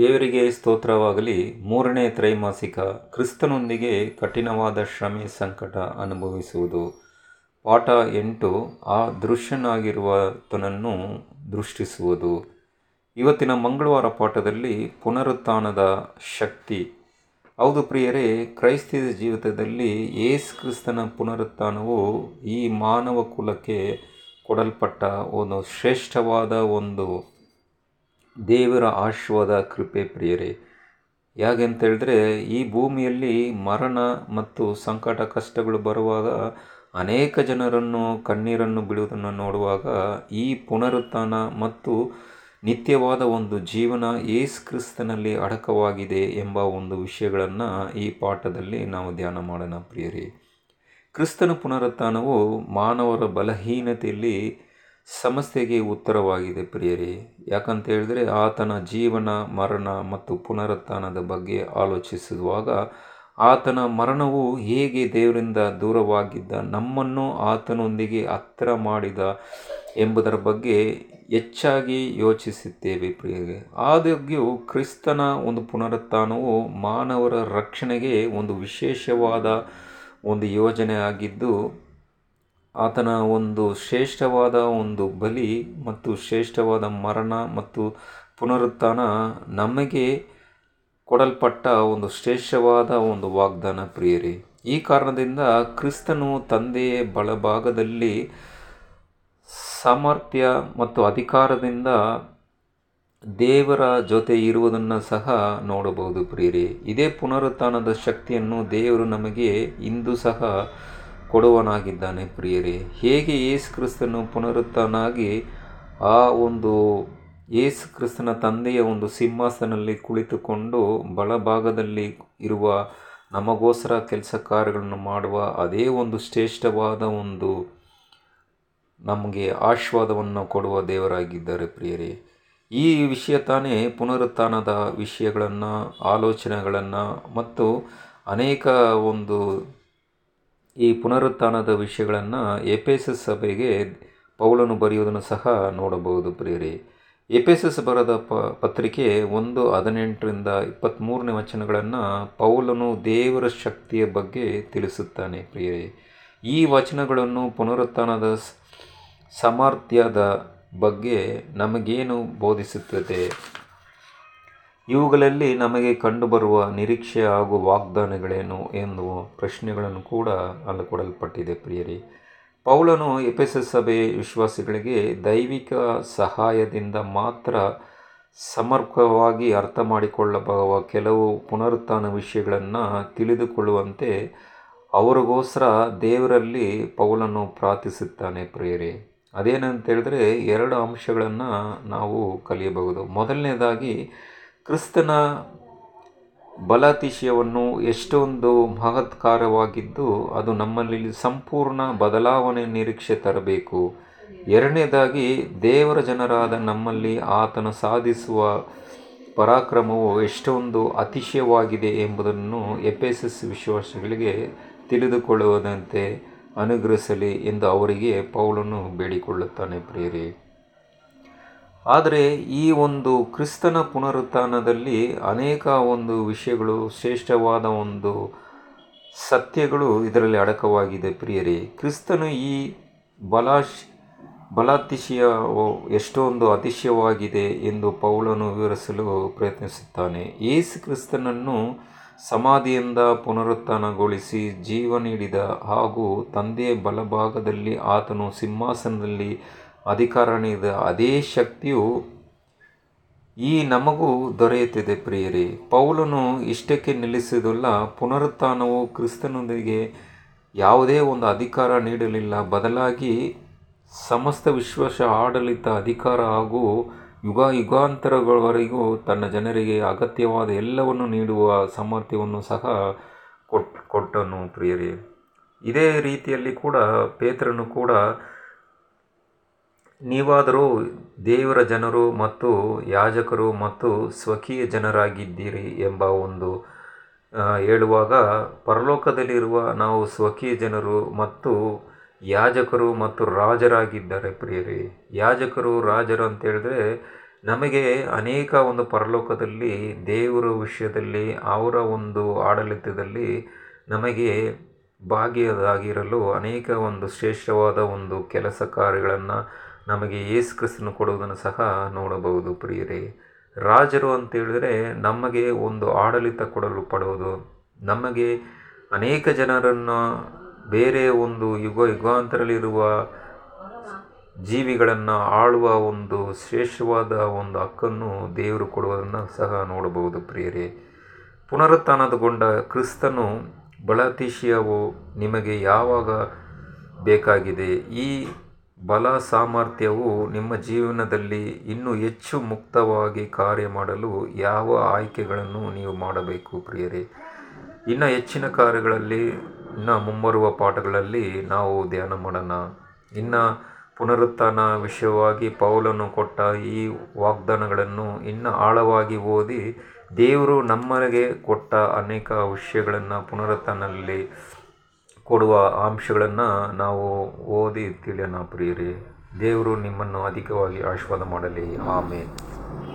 ದೇವರಿಗೆ ಸ್ತೋತ್ರವಾಗಲಿ. ಮೂರನೇ ತ್ರೈಮಾಸಿಕ ಕ್ರಿಸ್ತನೊಂದಿಗೆ ಕಠಿಣವಾದ ಶ್ರಮೆ ಸಂಕಟ ಅನುಭವಿಸುವುದು. ಪಾಠ 8, ಆ ದೃಶ್ಯನಾಗಿರುವ ತನನ್ನು ದೃಷ್ಟಿಸುವುದು. ಇವತ್ತಿನ ಮಂಗಳವಾರ ಪಾಠದಲ್ಲಿ ಪುನರುತ್ಥಾನದ ಶಕ್ತಿ. ಹೌದು ಪ್ರಿಯರೇ, ಕ್ರೈಸ್ತ ಜೀವಿತದಲ್ಲಿ ಯೇಸು ಕ್ರಿಸ್ತನ ಪುನರುತ್ಥಾನವು ಈ ಮಾನವ ಕುಲಕ್ಕೆ ಕೊಡಲ್ಪಟ್ಟ ಒಂದು ಶ್ರೇಷ್ಠವಾದ ಒಂದು ದೇವರ ಆಶೀರ್ವಾದ, ಕೃಪೆ ಪ್ರಿಯರೇ. ಯಾಕೆಂತೇಳಿದ್ರೆ, ಈ ಭೂಮಿಯಲ್ಲಿ ಮರಣ ಮತ್ತು ಸಂಕಟ ಕಷ್ಟಗಳು ಬರುವಾಗ, ಅನೇಕ ಜನರನ್ನು ಕಣ್ಣೀರನ್ನು ಬಿಡುವುದನ್ನು ನೋಡುವಾಗ, ಈ ಪುನರುತ್ಥಾನ ಮತ್ತು ನಿತ್ಯವಾದ ಒಂದು ಜೀವನ ಯೇಸು ಕ್ರಿಸ್ತನಲ್ಲಿ ಅಡಕವಾಗಿದೆ ಎಂಬ ಒಂದು ವಿಷಯಗಳನ್ನು ಈ ಪಾಠದಲ್ಲಿ ನಾವು ಧ್ಯಾನ ಮಾಡೋಣ ಪ್ರಿಯರೇ. ಕ್ರಿಸ್ತನ ಪುನರುತ್ಥಾನವು ಮಾನವರ ಬಲಹೀನತೆಯಲ್ಲಿ ಸಮಸ್ಯೆಗೆ ಉತ್ತರವಾಗಿದೆ ಪ್ರಿಯರೇ. ಯಾಕಂತ ಹೇಳಿದ್ರೆ, ಆತನ ಜೀವನ, ಮರಣ ಮತ್ತು ಪುನರುತ್ಥಾನದ ಬಗ್ಗೆ ಆಲೋಚಿಸುವಾಗ, ಆತನ ಮರಣವು ಹೇಗೆ ದೇವರಿಂದ ದೂರವಾಗಿದ್ದ ನಮ್ಮನ್ನು ಆತನೊಂದಿಗೆ ಹತ್ತಿರ ಮಾಡಿದ ಎಂಬುದರ ಬಗ್ಗೆ ಹೆಚ್ಚಾಗಿ ಯೋಚಿಸುತ್ತೇವೆ ಪ್ರಿಯರೇ. ಆದಾಗ್ಯೂ ಕ್ರಿಸ್ತನ ಒಂದು ಪುನರುತ್ಥಾನವು ಮಾನವರ ರಕ್ಷಣೆಗೆ ಒಂದು ವಿಶೇಷವಾದ ಒಂದು ಯೋಜನೆ ಆಗಿದ್ದು, ಆತನ ಒಂದು ಶ್ರೇಷ್ಠವಾದ ಒಂದು ಬಲಿ ಮತ್ತು ಶ್ರೇಷ್ಠವಾದ ಮರಣ ಮತ್ತು ಪುನರುತ್ಥಾನ ನಮಗೆ ಕೊಡಲ್ಪಟ್ಟ ಒಂದು ಶ್ರೇಷ್ಠವಾದ ಒಂದು ವಾಗ್ದಾನ ಪ್ರಿಯರೇ. ಈ ಕಾರಣದಿಂದ ಕ್ರಿಸ್ತನು ತಂದೆಯ ಬಲಭಾಗದಲ್ಲಿ ಸಾಮರ್ಥ್ಯ ಮತ್ತು ಅಧಿಕಾರದಿಂದ ದೇವರ ಜೊತೆ ಇರುವುದನ್ನು ಸಹ ನೋಡಬಹುದು ಪ್ರಿಯರೇ. ಇದೇ ಪುನರುತ್ಥಾನದ ಶಕ್ತಿಯನ್ನು ದೇವರು ನಮಗೆ ಇಂದು ಸಹ ಕೊಡುವನಾಗಿದ್ದಾನೆ ಪ್ರಿಯರೇ. ಹೇಗೆ ಯೇಸು ಕ್ರಿಸ್ತನು ಪುನರುತ್ಥಾನಾಗಿ ಆ ಒಂದು ಯೇಸು ಕ್ರಿಸ್ತನ ತಂದೆಯ ಒಂದು ಸಿಂಹಾಸನದಲ್ಲಿ ಕುಳಿತುಕೊಂಡು ಬಲಭಾಗದಲ್ಲಿ ಇರುವ ನಮಗೋಸ್ಕರ ಕೆಲಸ ಕಾರ್ಯಗಳನ್ನು ಮಾಡುವ ಅದೇ ಒಂದು ಶ್ರೇಷ್ಠವಾದ ಒಂದು ನಮಗೆ ಆಶೀರ್ವಾದವನ್ನು ಕೊಡುವ ದೇವರಾಗಿದ್ದಾರೆ ಪ್ರಿಯರೇ. ಈ ವಿಷಯ ತಾನೇ ಪುನರುತ್ಥಾನದ ವಿಷಯಗಳನ್ನು, ಆಲೋಚನೆಗಳನ್ನು ಮತ್ತು ಅನೇಕ ಒಂದು ಈ ಪುನರುತ್ಥಾನದ ವಿಷಯಗಳನ್ನು ಎಫೆಸಸ್ ಸಭೆಗೆ ಪೌಲನು ಬರೆಯುವುದನ್ನು ಸಹ ನೋಡಬಹುದು ಪ್ರಿಯರೇ. ಎಫೆಸಸ್ ಬರೆದ ಪತ್ರಿಕೆ 1:18-23 ವಚನಗಳನ್ನು ಪೌಲನು ದೇವರ ಶಕ್ತಿಯ ಬಗ್ಗೆ ತಿಳಿಸುತ್ತಾನೆ ಪ್ರಿಯರೇ. ಈ ವಚನಗಳನ್ನು ಪುನರುತ್ಥಾನದ ಸಾಮರ್ಥ್ಯದ ಬಗ್ಗೆ ನಮಗೇನು ಬೋಧಿಸುತ್ತದೆ, ಇವುಗಳಲ್ಲಿ ನಮಗೆ ಕಂಡುಬರುವ ನಿರೀಕ್ಷೆ ಹಾಗೂ ವಾಗ್ದಾನಗಳೇನು ಎಂದು ಪ್ರಶ್ನೆಗಳನ್ನು ಕೂಡ ಅಲ್ಲಿ ಕೊಡಲ್ಪಟ್ಟಿದೆ ಪ್ರಿಯರೇ. ಪೌಲನು ಎಫೆಸಸ್ ಸಭೆಯ ವಿಶ್ವಾಸಿಗಳಿಗೆ ದೈವಿಕ ಸಹಾಯದಿಂದ ಮಾತ್ರ ಸಮರ್ಪಕವಾಗಿ ಅರ್ಥ ಮಾಡಿಕೊಳ್ಳಬರುವ ಕೆಲವು ಪುನರುತ್ಥಾನ ವಿಷಯಗಳನ್ನು ತಿಳಿದುಕೊಳ್ಳುವಂತೆ ಅವರಿಗೋಸ್ಕರ ದೇವರಲ್ಲಿ ಪೌಲನು ಪ್ರಾರ್ಥಿಸುತ್ತಾನೆ ಪ್ರಿಯರೇ. ಅದೇನಂತೇಳಿದ್ರೆ, 2 ಅಂಶಗಳನ್ನು ನಾವು ಕಲಿಯಬಹುದು. ಮೊದಲನೇದಾಗಿ, ಕ್ರಿಸ್ತನ ಬಲಾತಿಶಯವನ್ನು ಎಷ್ಟೊಂದು ಮಹತ್ಕಾರವಾಗಿದ್ದು ಅದು ನಮ್ಮಲ್ಲಿ ಸಂಪೂರ್ಣ ಬದಲಾವಣೆ ನಿರೀಕ್ಷೆ ತರಬೇಕು. ಎರಡನೇದಾಗಿ, ದೇವರ ಜನರಾದ ನಮ್ಮಲ್ಲಿ ಆತನ ಸಾಧಿಸುವ ಪರಾಕ್ರಮವು ಎಷ್ಟೊಂದು ಅತಿಶಯವಾಗಿದೆ ಎಂಬುದನ್ನು ಎಫೆಸಸ್ ವಿಶ್ವಾಸಿಗಳಿಗೆ ತಿಳಿದುಕೊಳ್ಳುವಂತೆ ಅನುಗ್ರಹಿಸಲಿ ಎಂದು ಅವರಿಗೆ ಪೌಲನು ಬೇಡಿಕೊಳ್ಳುತ್ತಾನೆ ಪ್ರಿಯರೇ. ಆದರೆ ಈ ಒಂದು ಕ್ರಿಸ್ತನ ಪುನರುತ್ಥಾನದಲ್ಲಿ ಅನೇಕ ಒಂದು ವಿಷಯಗಳು, ಶ್ರೇಷ್ಠವಾದ ಒಂದು ಸತ್ಯಗಳು ಇದರಲ್ಲಿ ಅಡಕವಾಗಿದೆ ಪ್ರಿಯರೇ. ಕ್ರಿಸ್ತನು ಈ ಬಲಾತಿಶಯ ಎಷ್ಟೊಂದು ಅತಿಶಯವಾಗಿದೆ ಎಂದು ಪೌಲನು ವಿವರಿಸಲು ಪ್ರಯತ್ನಿಸುತ್ತಾನೆ. ಯೇಸು ಕ್ರಿಸ್ತನನ್ನು ಸಮಾಧಿಯಿಂದ ಪುನರುತ್ಥಾನಗೊಳಿಸಿ ಜೀವ ನೀಡಿದ ಹಾಗೂ ತಂದೆಯ ಬಲಭಾಗದಲ್ಲಿ ಆತನು ಸಿಂಹಾಸನದಲ್ಲಿ ಅಧಿಕಾರ ನೀಡಿದ ಅದೇ ಶಕ್ತಿಯು ಈ ನಮಗೂ ದೊರೆಯುತ್ತಿದೆ ಪ್ರಿಯರೇ. ಪೌಲನು ಇಷ್ಟಕ್ಕೆ ನಿಲ್ಲಿಸಿದಲ್ಲ, ಪುನರುತ್ಥಾನವು ಕ್ರಿಸ್ತನೊಂದಿಗೆ ಯಾವುದೇ ಒಂದು ಅಧಿಕಾರ ನೀಡಲಿಲ್ಲ, ಬದಲಾಗಿ ಸಮಸ್ತ ವಿಶ್ವಾಸ ಆಡಳಿತ ಅಧಿಕಾರ ಹಾಗೂ ಯುಗಾಂತರಗಳವರೆಗೂ ತನ್ನ ಜನರಿಗೆ ಅಗತ್ಯವಾದ ಎಲ್ಲವನ್ನು ನೀಡುವ ಸಾಮರ್ಥ್ಯವನ್ನು ಸಹ ಕೊಟ್ಟನು ಪ್ರಿಯರೇ. ಇದೇ ರೀತಿಯಲ್ಲಿ ಕೂಡ ಪೇತ್ರನು ಕೂಡ, ನೀವಾದರೂ ದೇವರ ಜನರು ಮತ್ತು ಯಾಜಕರು ಮತ್ತು ಸ್ವಕೀಯ ಜನರಾಗಿದ್ದೀರಿ ಎಂಬ ಒಂದು ಹೇಳುವಾಗ, ಪರಲೋಕದಲ್ಲಿರುವ ನಾವು ಸ್ವಕೀಯ ಜನರು ಮತ್ತು ಯಾಜಕರು ಮತ್ತು ರಾಜರಾಗಿದ್ದಾರೆ ಪ್ರಿಯರೇ. ಯಾಜಕರು ರಾಜರು ಅಂತೇಳಿದ್ರೆ ನಮಗೆ ಅನೇಕ ಒಂದು ಪರಲೋಕದಲ್ಲಿ ದೇವರ ವಿಷಯದಲ್ಲಿ ಅವರ ಒಂದು ಆಡಳಿತದಲ್ಲಿ ನಮಗೆ ಭಾಗಿಯಾಗಿರಲು ಅನೇಕ ಒಂದು ಶ್ರೇಷ್ಠವಾದ ಒಂದು ಕೆಲಸ ಕಾರ್ಯಗಳನ್ನು ನಮಗೆ ಯೇಸು ಕ್ರಿಸ್ತನು ಕೊಡುವುದನ್ನು ಸಹ ನೋಡಬಹುದು. ಪ್ರಿಯರೇ, ರಾಜರು ಅಂತೇಳಿದರೆ ನಮಗೆ ಒಂದು ಆಡಳಿತ ಕೊಡಲು ಪಡುವುದು, ನಮಗೆ ಅನೇಕ ಜನರನ್ನು ಬೇರೆ ಒಂದು ಯುಗಾಂತರಲ್ಲಿರುವ ಜೀವಿಗಳನ್ನು ಆಳುವ ಒಂದು ಶ್ರೇಷ್ಠವಾದ ಒಂದು ಹಕ್ಕನ್ನು ದೇವರು ಕೊಡುವುದನ್ನು ಸಹ ನೋಡಬಹುದು. ಪ್ರಿಯರೇ, ಪುನರುತ್ಥಾನಗೊಂಡ ಕ್ರಿಸ್ತನು ಬಲಾತಿಶಯವು ನಿಮಗೆ ಯಾವಾಗ ಬೇಕಾಗಿದೆ? ಈ ಬಲ ಸಾಮರ್ಥ್ಯವು ನಿಮ್ಮ ಜೀವನದಲ್ಲಿ ಇನ್ನೂ ಹೆಚ್ಚು ಮುಕ್ತವಾಗಿ ಕಾರ್ಯ ಮಾಡಲು ಯಾವ ಆಯ್ಕೆಗಳನ್ನು ನೀವು ಮಾಡಬೇಕು? ಪ್ರಿಯರೇ, ಇನ್ನು ಹೆಚ್ಚಿನ ಕಾರ್ಯಗಳಲ್ಲಿ ಇನ್ನು ಮುಂಬರುವ ಪಾಠಗಳಲ್ಲಿ ನಾವು ಧ್ಯಾನ ಮಾಡೋಣ. ಇನ್ನು ಪುನರುತ್ಥಾನ ವಿಷಯವಾಗಿ ಪೌಲನು ಕೊಟ್ಟ ಈ ವಾಗ್ದಾನಗಳನ್ನು ಇನ್ನು ಆಳವಾಗಿ ಓದಿ ದೇವರು ನಮಗೆ ಕೊಟ್ಟ ಅನೇಕ ವಿಷಯಗಳನ್ನು ಪುನರುತ್ಥಾನದಲ್ಲಿ ಕೊಡುವ ಅಂಶಗಳನ್ನು ನಾವು ಓದಿ ತಿಳಿಯೋಣ. ಪ್ರಿಯರೇ, ದೇವರು ನಿಮ್ಮನ್ನು ಅಧಿಕವಾಗಿ ಆಶೀರ್ವಾದ ಮಾಡಲಿ. ಆಮೇನ್.